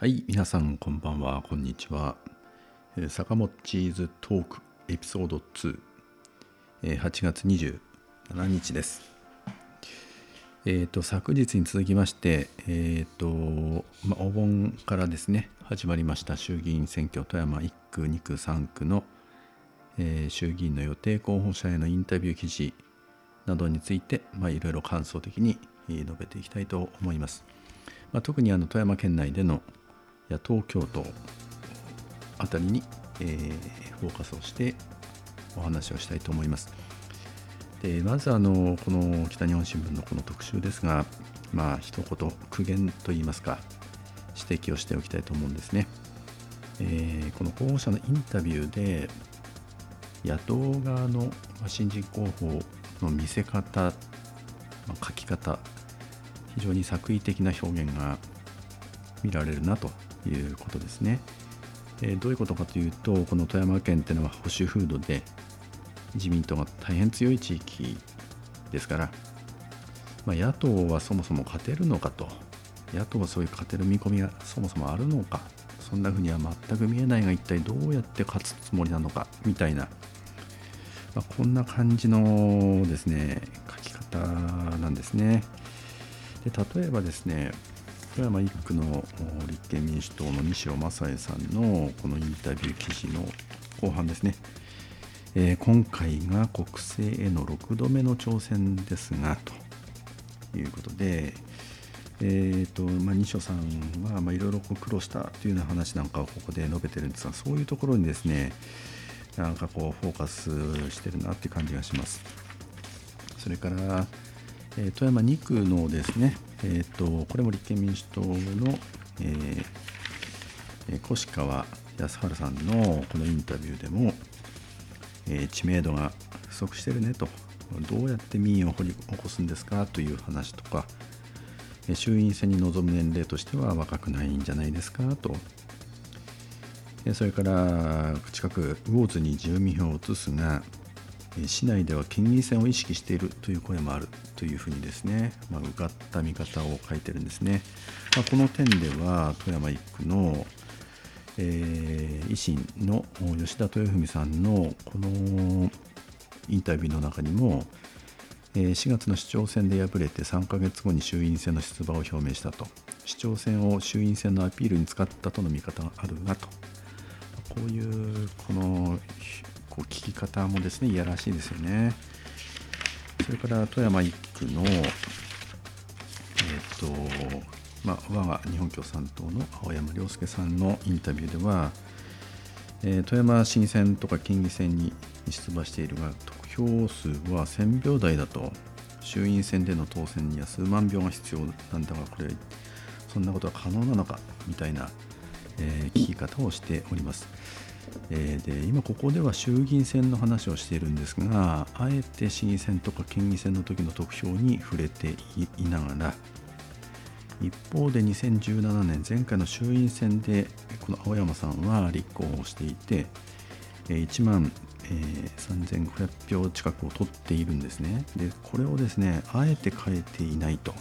はい、皆さんこんばんは、こんにちは。坂本チーズトークエピソード2、8月27日です。昨日に続きまして、お盆からですね、始まりました衆議院選挙、富山1区、2区、3区の、衆議院の予定候補者へのインタビュー記事などについて、いろいろ感想的に述べていきたいと思います。特に富山県内での野党共闘あたりに、フォーカスをしてお話をしたいと思います。でまずこの北日本新聞のこの特集ですが、一言苦言といいますか指摘をしておきたいと思うんですね。この候補者のインタビューで野党側の新人候補の見せ方、書き方、非常に作為的な表現が見られるなということですね。どういうことかというと、この富山県というのは保守風土で自民党が大変強い地域ですから、野党はそもそも勝てるのかと、野党はそういう勝てる見込みがそもそもあるのか、そんなふうには全く見えないが一体どうやって勝つつもりなのかみたいな、こんな感じのですね書き方なんですね。で例えばですね、富山1区の立憲民主党の西尾正恵さんのこのインタビュー記事の後半ですね、今回が国政への6度目の挑戦ですがということで、西尾さんはいろいろ苦労したというような話なんかをここで述べてるんですが、そういうところにですねフォーカスしてるなっていう感じがします。それから富山2区のですね、これも立憲民主党の、越川康晴さんのこのインタビューでも、知名度が不足してるねと、どうやって民意を掘り起こすんですかという話とか、衆院選に臨む年齢としては若くないんじゃないですかと、それから近く魚津に住民票を移すが市内では県議選を意識しているという声もあるというふうにですね、うがった見方を書いてるんですね。この点では富山1区の、維新の吉田豊文さんのこのインタビューの中にも、4月の市長選で敗れて3ヶ月後に衆院選の出馬を表明したと、市長選を衆院選のアピールに使ったとの見方があるがと、こういうこの聞き方もですねいやらしいですよね。それから富山1区の我が日本共産党の青山亮介さんのインタビューでは、富山市議選とか県議選に出馬しているが得票数は1000票台だと、衆院選での当選には数万票が必要なんだが、これそんなことは可能なのかみたいな、聞き方をしております。で今ここでは衆議院選の話をしているんですが、あえて市議選とか県議選の時の得票に触れていながら、一方で2017年前回の衆院選でこの青山さんは立候補していて1万3500票近くを取っているんですね。でこれをですねあえて変えていないと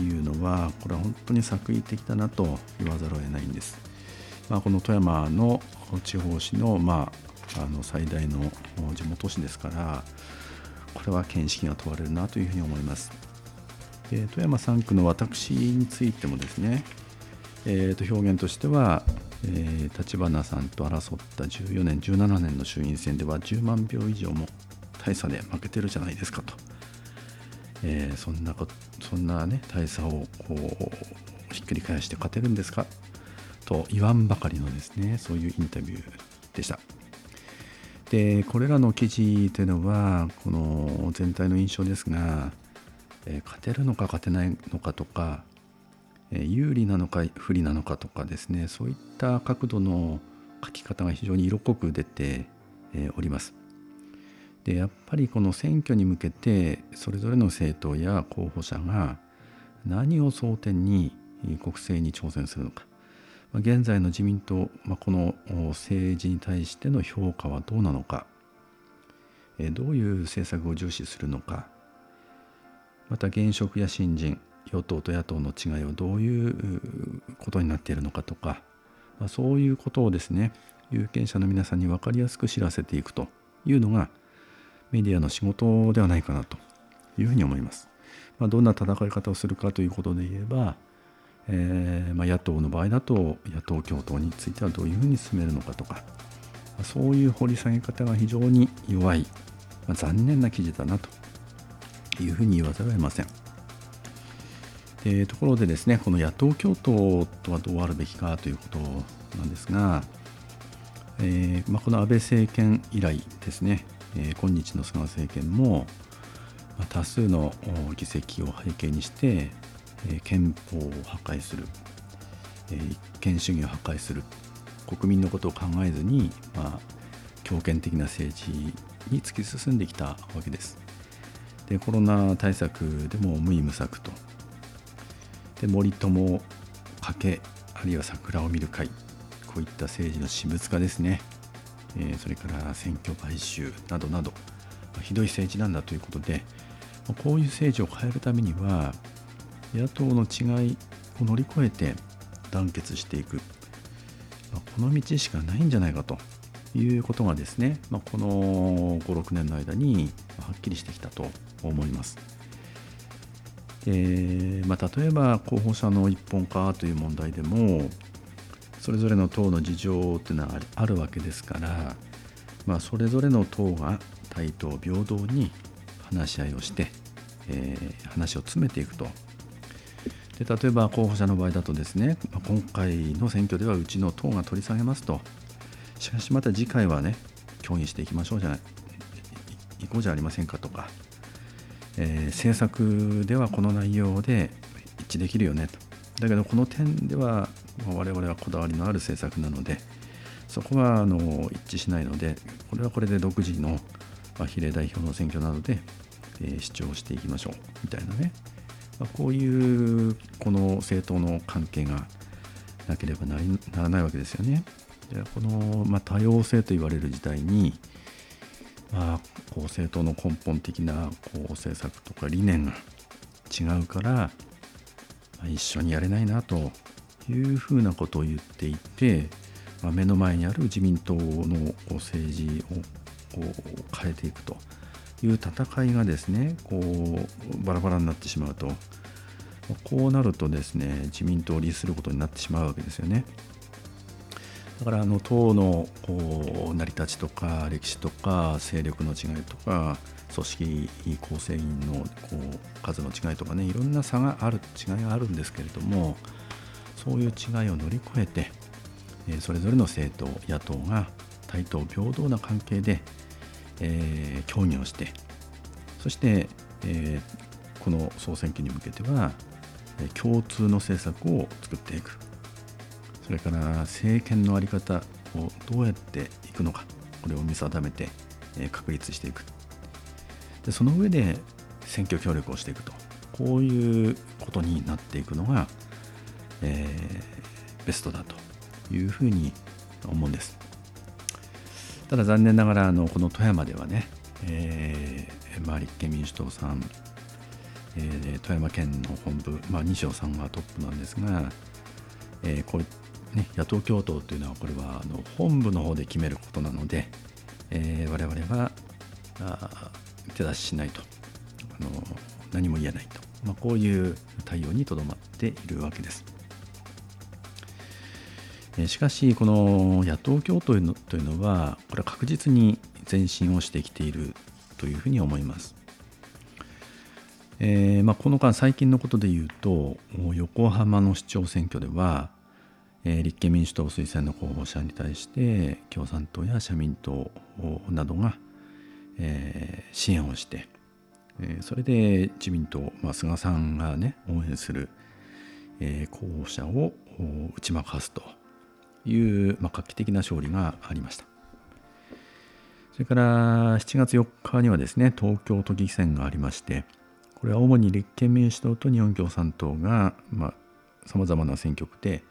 いうのは、これは本当に作為的だなと言わざるを得ないんです。この富山の地方紙の、最大の地元紙ですから、これは見識が問われるなというふうに思います。で富山3区の私についてもですね、表現としては、橘さんと争った14年17年の衆院選では10万票以上も大差で負けてるじゃないですかと、そんな大差をひっくり返して勝てるんですかと言わんばかりのですね、そういうインタビューでした。で、これらの記事というのはこの全体の印象ですが、勝てるのか勝てないのかとか、有利なのか不利なのかとかですね、そういった角度の書き方が非常に色濃く出ております。で、やっぱりこの選挙に向けてそれぞれの政党や候補者が何を争点に国政に挑戦するのか、現在の自民党、この政治に対しての評価はどうなのか、どういう政策を重視するのか、また現職や新人、与党と野党の違いはどういうことになっているのかとか、そういうことをですね、有権者の皆さんに分かりやすく知らせていくというのがメディアの仕事ではないかなというふうに思います。どんな戦い方をするかということで言えば、野党の場合だと野党共闘についてはどういうふうに進めるのかとか、そういう掘り下げ方が非常に弱い、残念な記事だなというふうに言わざるを得ません。ところでですね、この野党共闘とはどうあるべきかということなんですが、この安倍政権以来ですね、今日の菅政権も多数の議席を背景にして憲法を破壊する、一権主義を破壊する、国民のことを考えずに、強権的な政治に突き進んできたわけです。で、コロナ対策でも無為無策と。で、森友、賭け、あるいは桜を見る会、こういった政治の私物化ですね。それから選挙買収などなど、ひどい政治なんだということで、こういう政治を変えるためには、野党の違いを乗り越えて団結していく、この道しかないんじゃないかということがですね、この5、6年の間にはっきりしてきたと思います。例えば候補者の一本化という問題でも、それぞれの党の事情というのはあるわけですから、それぞれの党が対等平等に話し合いをして、話を詰めていくと。で、例えば候補者の場合だとですね、今回の選挙ではうちの党が取り下げますと、しかしまた次回はね、協議していきましょうじゃない、いこうじゃありませんかとか、政策ではこの内容で一致できるよねと、だけどこの点では我々はこだわりのある政策なので、そこは一致しないので、これはこれで独自の比例代表の選挙などで、主張していきましょうみたいなね、こういうこの政党の関係がなければならないわけですよね。で、この、多様性と言われる時代に、こう政党の根本的なこう政策とか理念が違うから、一緒にやれないなというふうなことを言っていて、目の前にある自民党の政治をこう変えていくという戦いがですね、こうバラバラになってしまうと、こうなるとですね、自民党を利することになってしまうわけですよね。だから党のこう成り立ちとか歴史とか勢力の違いとか組織構成員のこう数の違いとかね、いろんな差がある、違いがあるんですけれども、そういう違いを乗り越えて、それぞれの政党野党が対等平等な関係で協議をして、そして、この総選挙に向けては共通の政策を作っていく、それから政権の在り方をどうやっていくのか、これを見定めて、確立していく。で、その上で選挙協力をしていくと、こういうことになっていくのが、ベストだというふうに思うんです。ただ残念ながらこの富山ではね、立憲民主党さん、富山県の本部、西尾さんがトップなんですが、これね、野党共闘というのはこれは本部の方で決めることなので、我々は手出ししないと、何も言えないと、こういう対応にとどまっているわけです。しかしこの野党共闘というのはこれは確実に前進をしてきているというふうに思います。この間最近のことでいうと、横浜の市長選挙では、立憲民主党推薦の候補者に対して共産党や社民党などが、支援をして、それで自民党、菅さんがね応援する、候補者を打ち負かすという、画期的な勝利がありました。それから7月4日にはですね、東京都議選がありまして、これは主に立憲民主党と日本共産党がさまざまな選挙区で、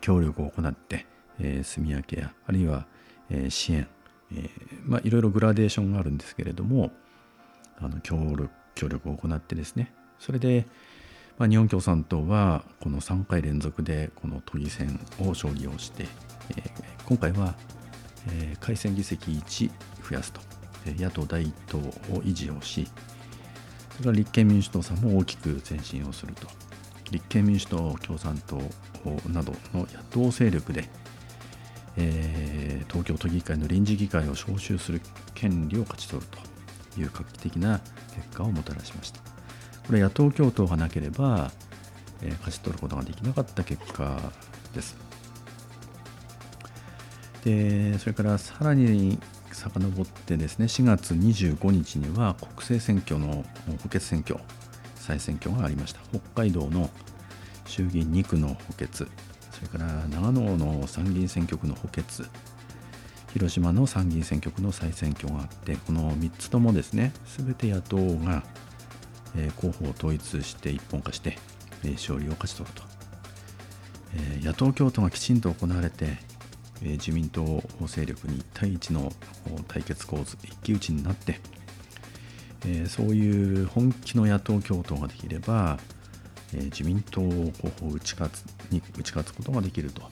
協力を行って、住み分けやあるいは、支援、いろいろグラデーションがあるんですけれども、協力を行ってですね、それで日本共産党はこの3回連続でこの都議選を勝利をして、今回は改選議席1増やすと、野党第1党を維持をし、それから立憲民主党さんも大きく前進をすると、立憲民主党、共産党などの野党勢力で、東京都議会の臨時議会を招集する権利を勝ち取るという画期的な結果をもたらしました。これ野党共闘がなければ、勝ち取ることができなかった結果です。でそれからさらに遡ってですね、4月25日には国政選挙の補欠選挙、再選挙がありました。北海道の衆議院2区の補欠、それから長野の参議院選挙区の補欠、広島の参議院選挙区の再選挙があって、この3つともですね、全て野党が候補を統一して一本化して勝利を勝ち取ると。野党共闘がきちんと行われて、自民党勢力に1対1の対決構図、一騎打ちになって、そういう本気の野党共闘ができれば自民党候補を打ち勝つことができると。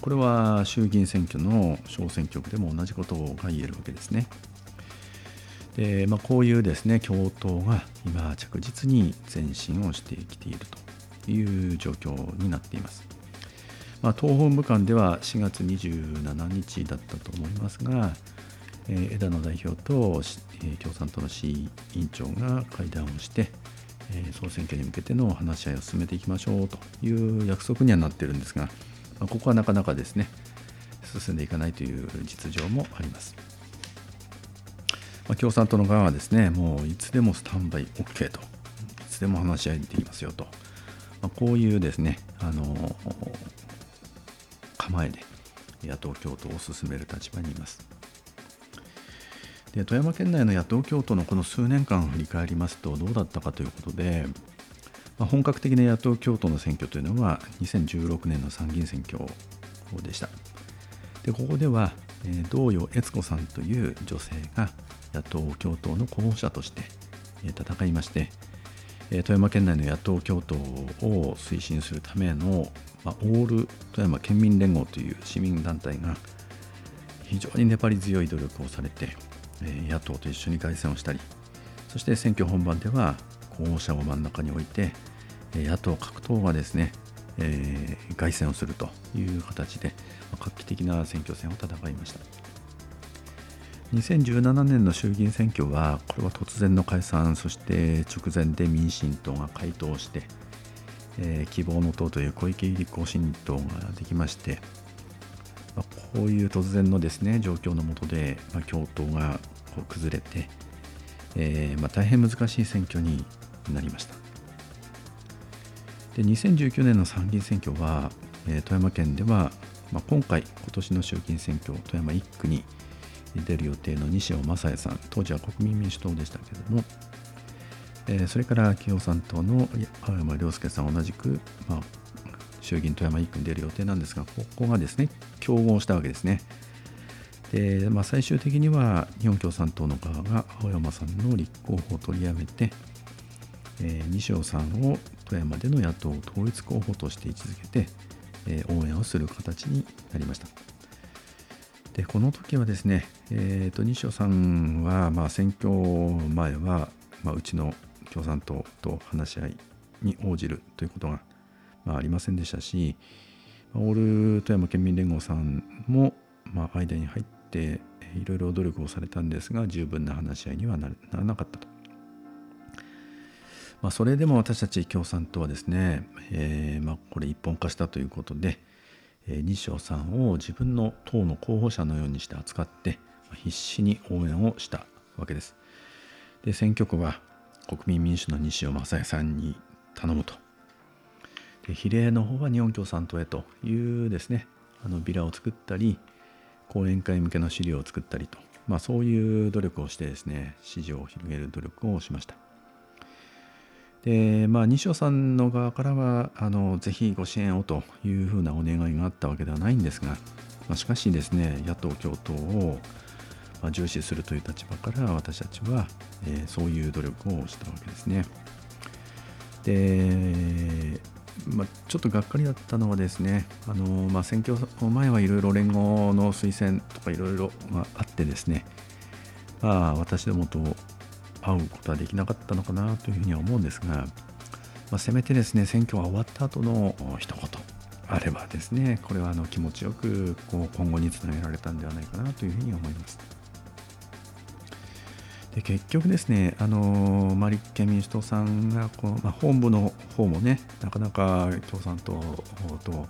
これは衆議院選挙の小選挙区でも同じことが言えるわけですね。で、こういうですね、共闘が今着実に前進をしてきているという状況になっています。党本部間では4月27日だったと思いますが、枝野代表と共産党の志位委員長が会談をして、総選挙に向けての話し合いを進めていきましょうという約束にはなっているんですが、ここはなかなかですね、進んでいかないという実情もあります。共産党の側はですね、もういつでもスタンバイ OK と、いつでも話し合いできますよと、こういうですね、構えで野党共闘を進める立場にいます。で富山県内の野党共闘のこの数年間を振り返りますとどうだったかということで、本格的な野党共闘の選挙というのは2016年の参議院選挙でした。でここでは堂与悦子さんという女性が野党共闘の候補者として戦いまして、富山県内の野党共闘を推進するためのオール富山県民連合という市民団体が非常に粘り強い努力をされて、野党と一緒に凱旋をしたり、そして選挙本番では候補者を真ん中に置いて野党各党がですね、凱旋をするという形で画期的な選挙戦を戦いました。2017年の衆議院選挙はこれは突然の解散、そして直前で民進党が解党して、希望の党という小池百合子新党ができまして、こういう突然のですね、状況の下で共闘が崩れて、大変難しい選挙になりました。で2019年の参議院選挙は、富山県では、今年の衆議院選挙富山1区に出る予定の西尾正也さん、当時は国民民主党でしたけれども、それから共産党の青山亮介さん、同じく、衆議院富山1区に出る予定なんですが、ここがですね、競合したわけですね。で、最終的には日本共産党の側が青山さんの立候補を取りやめて、西尾さんを富山での野党統一候補として位置づけて、応援をする形になりました。でこの時はですね、西尾さんは、選挙前は、うちの共産党と話し合いに応じるということがありませんでしたし、オール富山県民連合さんも、間に入っていろいろ努力をされたんですが、十分な話し合いにはならなかったと。それでも私たち共産党はですね、これ一本化したということで、西尾さんを自分の党の候補者のようにして扱って必死に応援をしたわけです。で選挙区は国民民主の西尾正也さんに頼むと、比例の方は日本共産党へというですね、ビラを作ったり講演会向けの資料を作ったりと、そういう努力をしてですね、支持を広げる努力をしました。で西尾さんの側からはぜひご支援をというふうなお願いがあったわけではないんですが、しかしですね、野党共闘を重視するという立場から私たちは、そういう努力をしたわけですね。で、ちょっとがっかりだったのはですね、選挙前はいろいろ連合の推薦とかいろいろあってですね、私どもと会うことはできなかったのかなというふうには思うんですが、せめてですね、選挙が終わった後の一言あればですね、これは気持ちよく今後につなげられたんではないかなというふうに思います。で、結局ですね、立憲民主党さんが本部の方もね、なかなか共産党と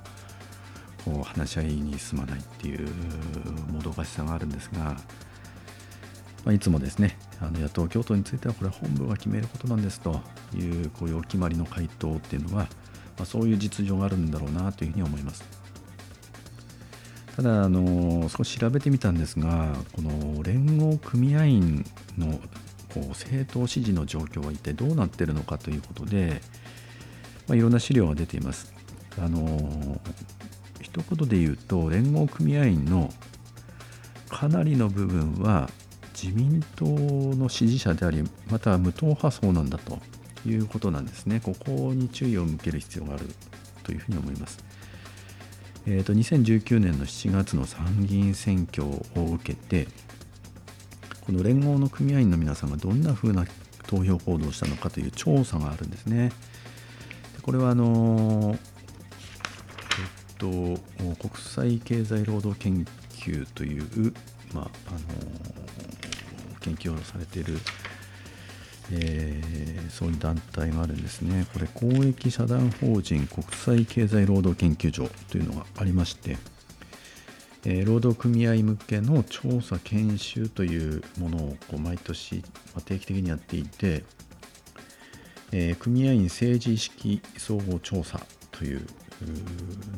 話し合いに進まないっていうもどかしさがあるんですが、いつもですね、野党共闘についてはこれは本部が決めることなんですというこういうお決まりの回答っていうのは、そういう実情があるんだろうなというふうに思います。ただ少し調べてみたんですが、この連合組合員の政党支持の状況は一体どうなっているのかということで、いろんな資料が出ています。一言で言うと、連合組合員のかなりの部分は自民党の支持者であり、または無党派層なんだということなんですね。ここに注意を向ける必要があるというふうに思います。2019年の7月の参議院選挙を受けて、この連合の組合員の皆さんがどんなふうな投票行動をしたのかという調査があるんですね。これは国際経済労働研究という、研究をされている、そういう団体があるんですね。これ公益社団法人国際経済労働研究所というのがありまして、労働組合向けの調査研修というものを毎年、定期的にやっていて、組合員政治意識総合調査という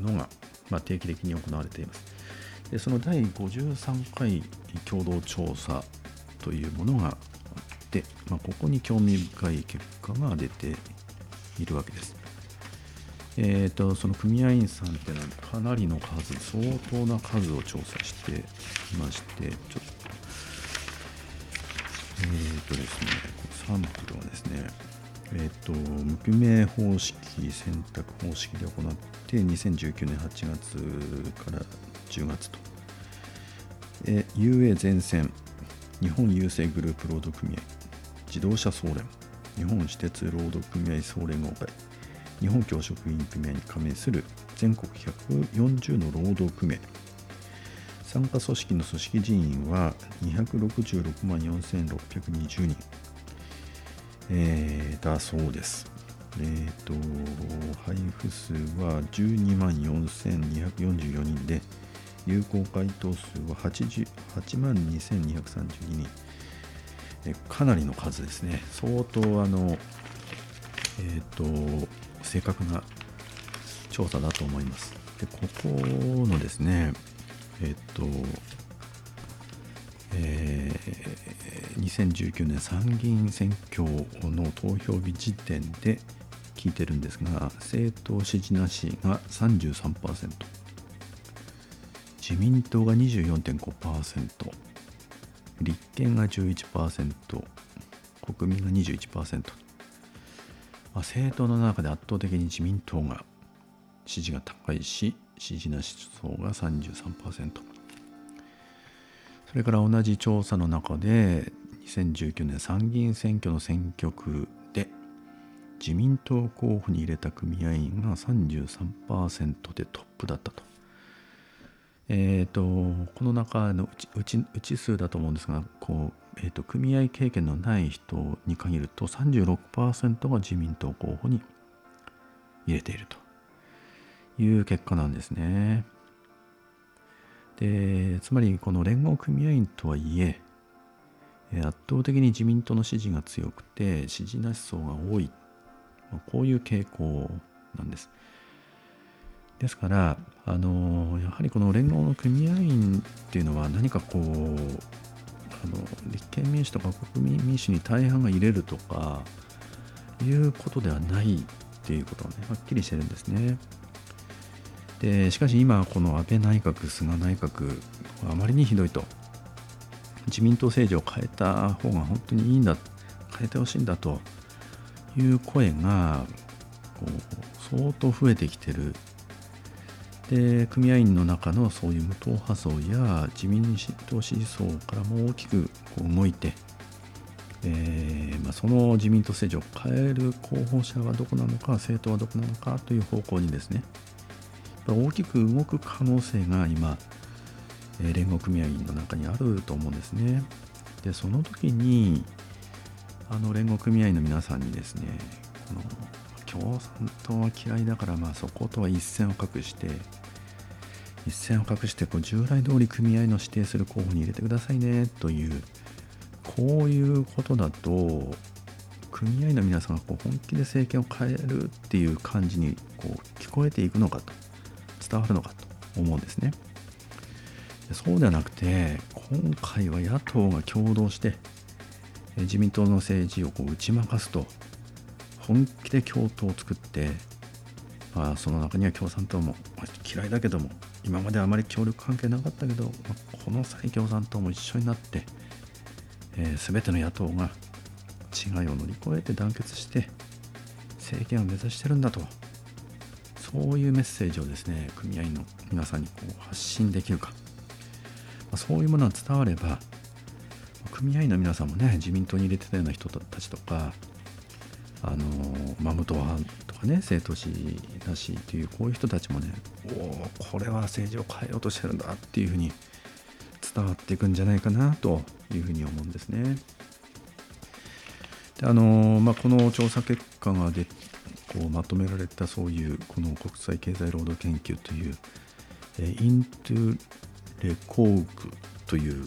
のが、定期的に行われています。で、その第53回共同調査というものがあって、ここに興味深い結果が出ているわけです。その組合員さんってのはかなりの数、相当な数を調査していまして、ですね、サンプルはですね、無記名方式、選択方式で行って、2019年8月から10月と、UA 全線、日本郵政グループ労働組合、自動車総連、日本私鉄労働組合総連合会、日本教職員組合に加盟する全国140の労働組合、参加組織の組織人員は266万4620人、だそうです。配布数は12万4244人で、有効回答数は88万2232人。かなりの数ですね。相当正確な調査だと思います。で、ここのですね、2019年参議院選挙の投票日時点で聞いてるんですが、政党支持なしが 33%、自民党が 24.5%、立憲が 11%、国民が 21%、政党の中で圧倒的に自民党が支持が高いし、支持なし層が 33%。 それから同じ調査の中で2019年参議院選挙の選挙区で自民党候補に入れた組合員が 33% でトップだったと。この中のうち数だと思うんですが、組合経験のない人に限ると 36% が自民党候補に入れているという結果なんですね。で、つまりこの連合組合員とはいえ、圧倒的に自民党の支持が強くて支持なし層が多い、こういう傾向なんです。ですから、やはりこの連合の組合員っていうのは何か立憲民主とか国民民主に大半が入れるとかいうことではないっていうことがね、はっきりしてるんですね。で、しかし今この安倍内閣、菅内閣、あまりにひどいと、自民党政治を変えた方が本当にいいんだ、変えてほしいんだという声がこう相当増えてきてる。で、組合員の中のそういう無党派層や自民党支持層からも大きくこう動いて、その自民党政治を変える候補者はどこなのか、政党はどこなのかという方向にですね、大きく動く可能性が今、連合組合員の中にあると思うんですね。で、その時に連合組合員の皆さんにですね、共産党は嫌いだから、そことは一線を画して従来通り組合の指定する候補に入れてくださいねという、こういうことだと組合の皆さんが本気で政権を変えるっていう感じに聞こえていくのかと、伝わるのかと思うんですね。そうではなくて、今回は野党が共同して自民党の政治を打ち負かすと、本気で共闘を作って、その中には共産党も嫌いだけども、今まであまり協力関係なかったけど、この際共産党も一緒になって、全ての野党が違いを乗り越えて団結して政権を目指してるんだと、そういうメッセージをですね、組合員の皆さんに発信できるか、そういうものが伝われば、組合員の皆さんもね、自民党に入れてたような人たちとか、無党派とかね、政党支持なしというこういう人たちもね、これは政治を変えようとしてるんだっていうふうに伝わっていくんじゃないかなというふうに思うんですね。で、この調査結果がまとめられた、そういうこの国際経済労働研究という、イントゥレコーグという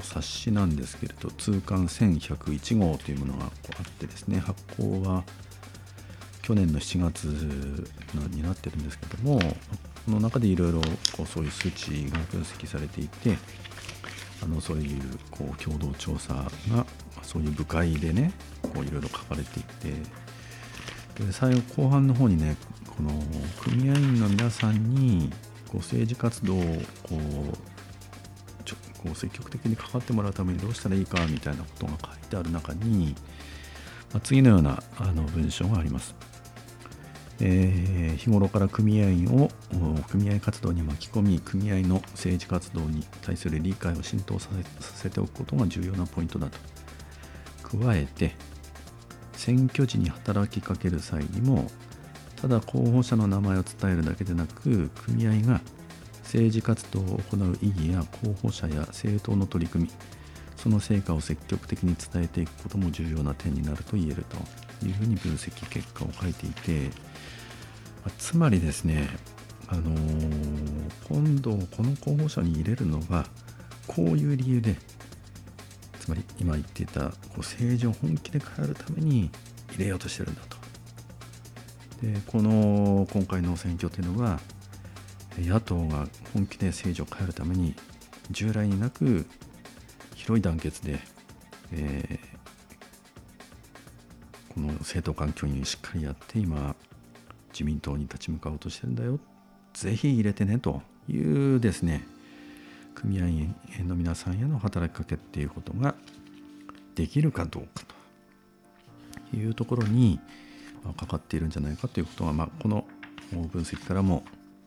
冊子なんですけれど、通貫1101号というものがあってですね、発行は去年の7月になってるんですけども、この中でいろいろそういう数値が分析されていて、そういう共同調査がそういう部会でね、いろいろ書かれていて、で、最後後半の方にね、この組合員の皆さんに政治活動を積極的に関わってもらうためにどうしたらいいかみたいなことが書いてある中に、次のような文章があります。日頃から組合活動に巻き込み、組合の政治活動に対する理解を浸透させておくことが重要なポイントだと。加えて、選挙時に働きかける際にも、ただ候補者の名前を伝えるだけでなく、組合が政治活動を行う意義や候補者や政党の取り組み、その成果を積極的に伝えていくことも重要な点になると言えるというふうに分析結果を書いていて、つまりですね、今度この候補者に入れるのがこういう理由で、つまり今言っていた政治を本気で変えるために入れようとしてるんだと。で、今回の選挙というのは、野党が本気で政治を変えるために従来になく広い団結で、この政党間距離にしっかりやって、今自民党に立ち向かおうとしてるんだよ、ぜひ入れてねというですね、組合員の皆さんへの働きかけっていうことができるかどうかというところにかかっているんじゃないかということは、この分析からも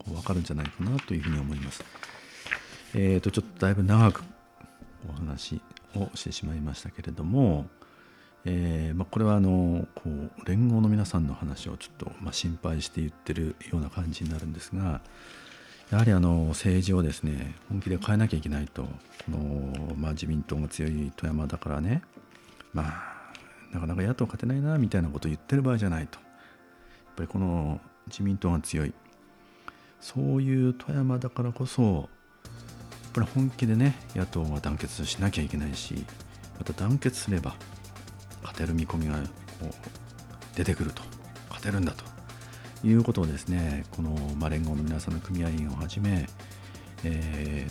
分かるんじゃないかなというふうに思います。ちょっとだいぶ長くお話をしてしまいましたけれども、これは連合の皆さんの話をちょっと心配して言ってるような感じになるんですが、やはり政治をですね、本気で変えなきゃいけないと。自民党が強い富山だからね、なかなか野党勝てないなみたいなことを言ってる場合じゃないと。やっぱりこの自民党が強い、そういう富山だからこそ、やっぱり本気でね、野党が団結しなきゃいけないし、また団結すれば勝てる見込みが出てくると、勝てるんだということをですね、この連合の皆さんの組合員をはじめ、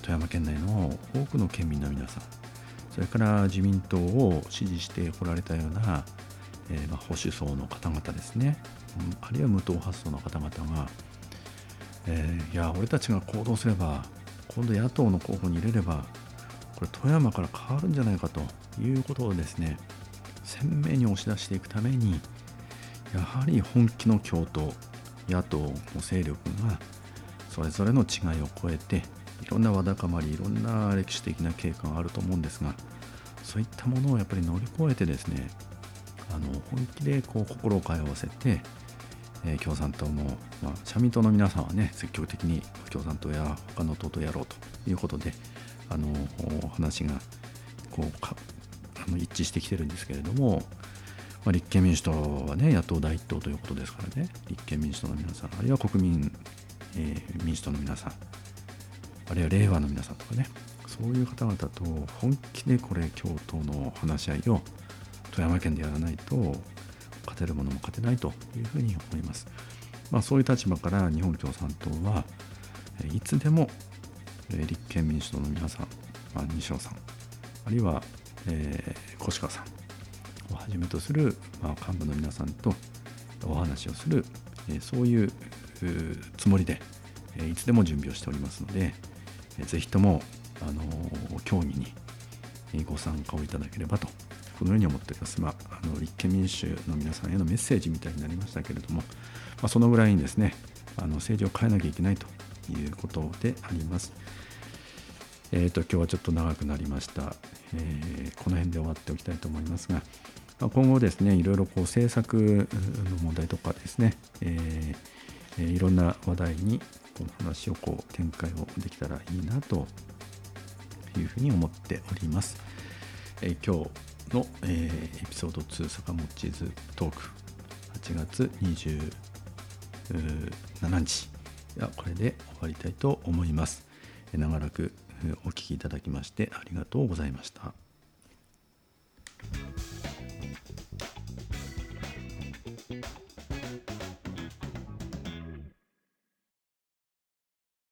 富山県内の多くの県民の皆さん、それから自民党を支持してこられたような、保守層の方々ですね、あるいは無党派層の方々が、いや俺たちが行動すれば、今度野党の候補に入れれば、これ富山から変わるんじゃないかということをですね、鮮明に押し出していくために、やはり本気の共闘、野党の勢力がそれぞれの違いを超えて、いろんなわだかまり、いろんな歴史的な経過があると思うんですが、そういったものをやっぱり乗り越えてですね、本気でこう心を通わせて、共産党も、社民党の皆さんはね、積極的に共産党や他の党とやろうということで、話がこう一致してきてるんですけれども、立憲民主党はね、野党第一党ということですからね、立憲民主党の皆さん、あるいは国民、民主党の皆さん、あるいは令和の皆さんとかね、そういう方々と本気でこれ共闘の話し合いを富山県でやらないと勝てるものも勝てないというふうに思います。そういう立場から日本共産党はいつでも立憲民主党の皆さん、西尾さん、あるいは、越川さんをはじめとする、幹部の皆さんとお話をする、そういうつもりでいつでも準備をしておりますので、ぜひとも協議にご参加をいただければと、このように思っております。立憲民主の皆さんへのメッセージみたいになりましたけれども、そのぐらいにですね、政治を変えなきゃいけないということであります。今日はちょっと長くなりました。この辺で終わっておきたいと思いますが、今後ですね、いろいろこう政策の問題とかですね、いろんな話題にこの話をこう展開をできたらいいなというふうに思っております。今日の、エピソード2坂本地図トーク8月27日はこれで終わりたいと思います。長らくお聞きいただきましてありがとうございました。